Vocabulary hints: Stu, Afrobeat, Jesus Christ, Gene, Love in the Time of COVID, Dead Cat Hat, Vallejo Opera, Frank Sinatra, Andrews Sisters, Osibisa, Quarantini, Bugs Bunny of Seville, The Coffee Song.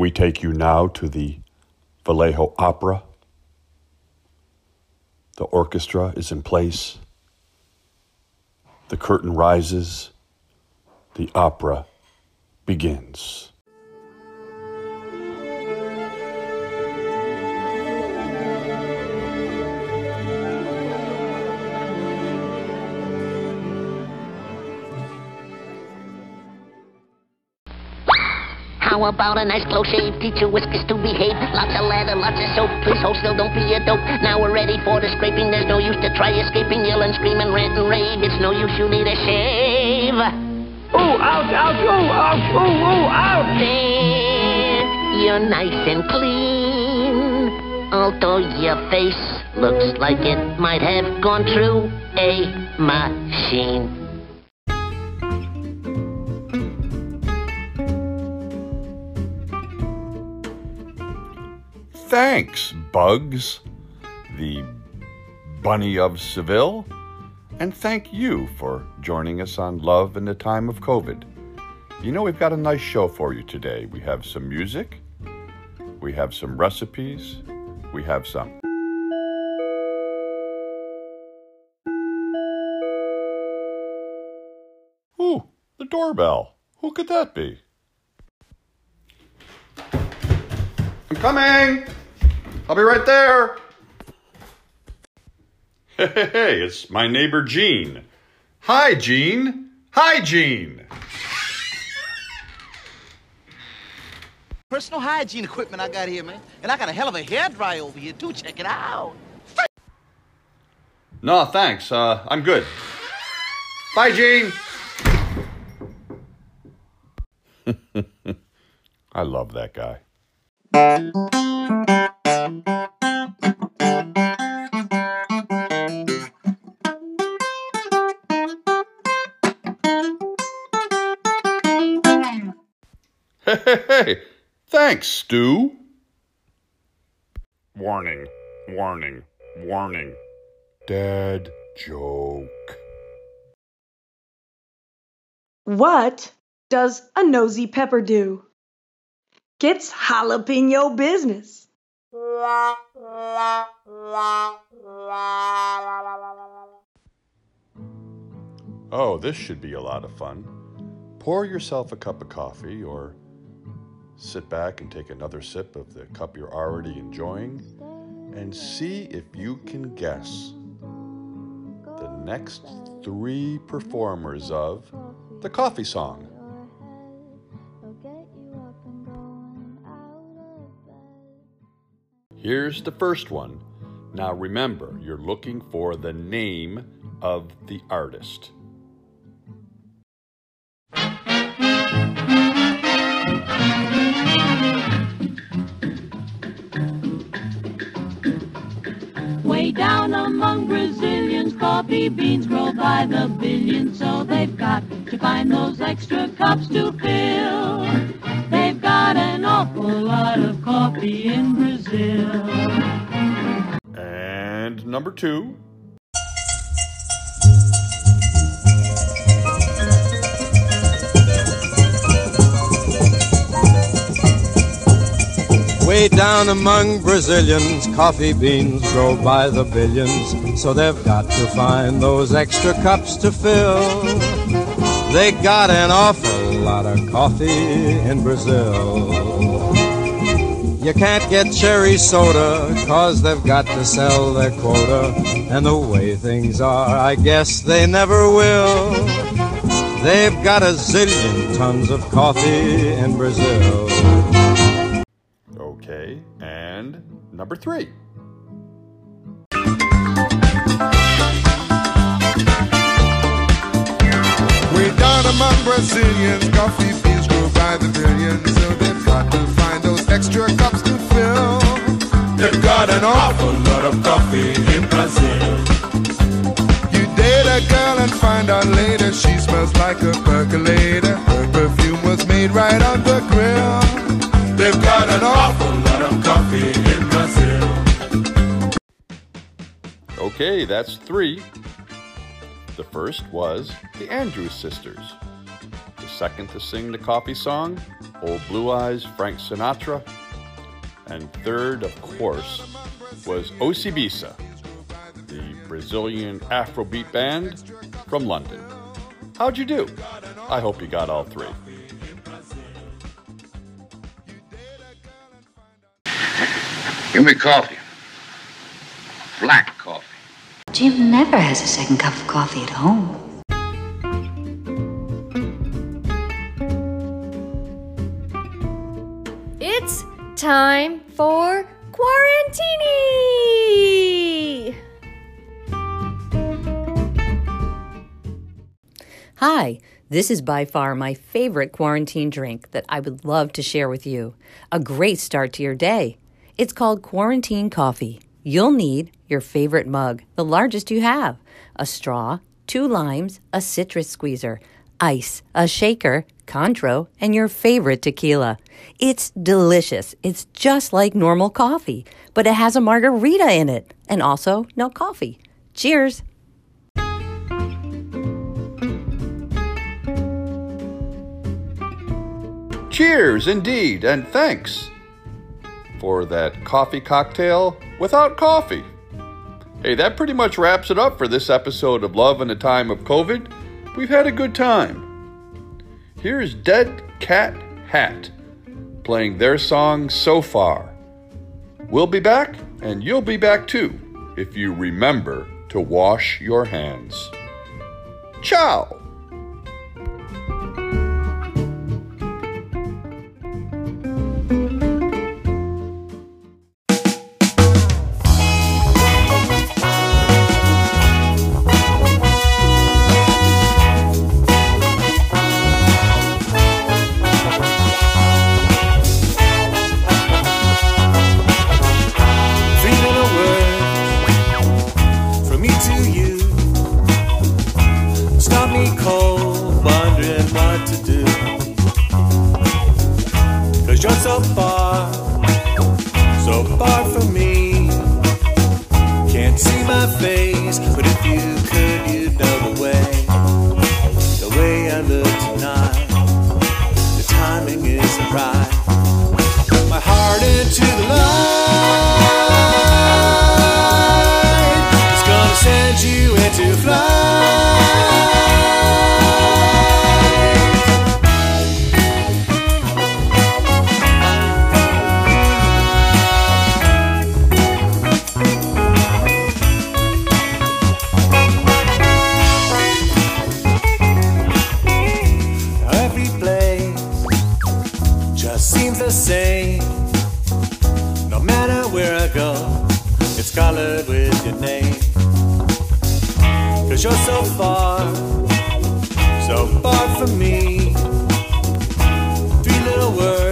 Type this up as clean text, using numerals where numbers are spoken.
We take you now to the Vallejo Opera. The orchestra is in place. The curtain rises. The opera begins. How about a nice close shave? Teach your whiskers to behave. Lots of lather, lots of soap. Please hold still, don't be a dope. Now we're ready for the scraping. There's no use to try escaping. Yell and scream and rant and rave. It's no use, you need a shave. Ooh, ouch, ouch, ooh, ouch, ooh, ooh, ouch. Then you're nice and clean. Although your face looks like it might have gone through a machine. Thanks, Bugs, the Bunny of Seville, and thank you for joining us on Love in the Time of COVID. You know, we've got a nice show for you today. We have some music, we have some recipes, we have some... Ooh, the doorbell. Who could that be? I'm coming! I'll be right there. Hey, it's my neighbor Gene. Hi, Gene. Hi, Gene. Personal hygiene equipment I got here, man. And I got a hell of a hairdryer over here, too. Check it out. No, thanks. I'm good. Bye, Gene. I love that guy. Hey, thanks, Stu. Warning, warning, warning. Dad joke. What does a nosy pepper do? Gets jalapeno business. Oh, this should be a lot of fun. Pour yourself a cup of coffee or sit back and take another sip of the cup you're already enjoying and see if you can guess the next three performers of The Coffee Song. Here's the first one. Now remember, you're looking for the name of the artist. Way down among Brazilians, coffee beans grow by the billions, so they've got to find those extra cups to fill. They've got an awful lot of coffee in Brazil. And number two. Way down among Brazilians, coffee beans grow by the billions, so they've got to find those extra cups to fill. They got an awful lot of coffee in Brazil. You can't get cherry soda, 'cause they've got to sell their quota. And the way things are, I guess they never will. They've got a zillion tons of coffee in Brazil. Okay, and number three. Way down among Brazilians, coffee beans grow by the billions, so they've got to find those extra cups to fill. They've got an awful lot of coffee in Brazil. You date a girl and find out later she smells like a percolator. Her perfume was made right on the grill. They've got an awful lot of coffee in Brazil. Okay, that's three. The first was the Andrews Sisters. The second to sing the Coffee Song, Old Blue Eyes, Frank Sinatra. And third, of course, was Osibisa, the Brazilian Afrobeat band from London. How'd you do? I hope you got all three. Give me coffee. Black coffee. Jim never has a second cup of coffee at home. It's time for Quarantini! Hi, this is by far my favorite quarantine drink that I would love to share with you. A great start to your day. It's called Quarantine Coffee. You'll need your favorite mug, the largest you have, a straw, 2 limes, a citrus squeezer, ice, a shaker, Contro, and your favorite tequila. It's delicious. It's just like normal coffee, but it has a margarita in it and also no coffee. Cheers! Cheers indeed, and thanks for that coffee cocktail without coffee. Hey, that pretty much wraps it up for this episode of Love in the Time of COVID. We've had a good time. Here's Dead Cat Hat playing their song So Far. We'll be back, and you'll be back too, if you remember to wash your hands. Ciao! So far from me, 3 little words.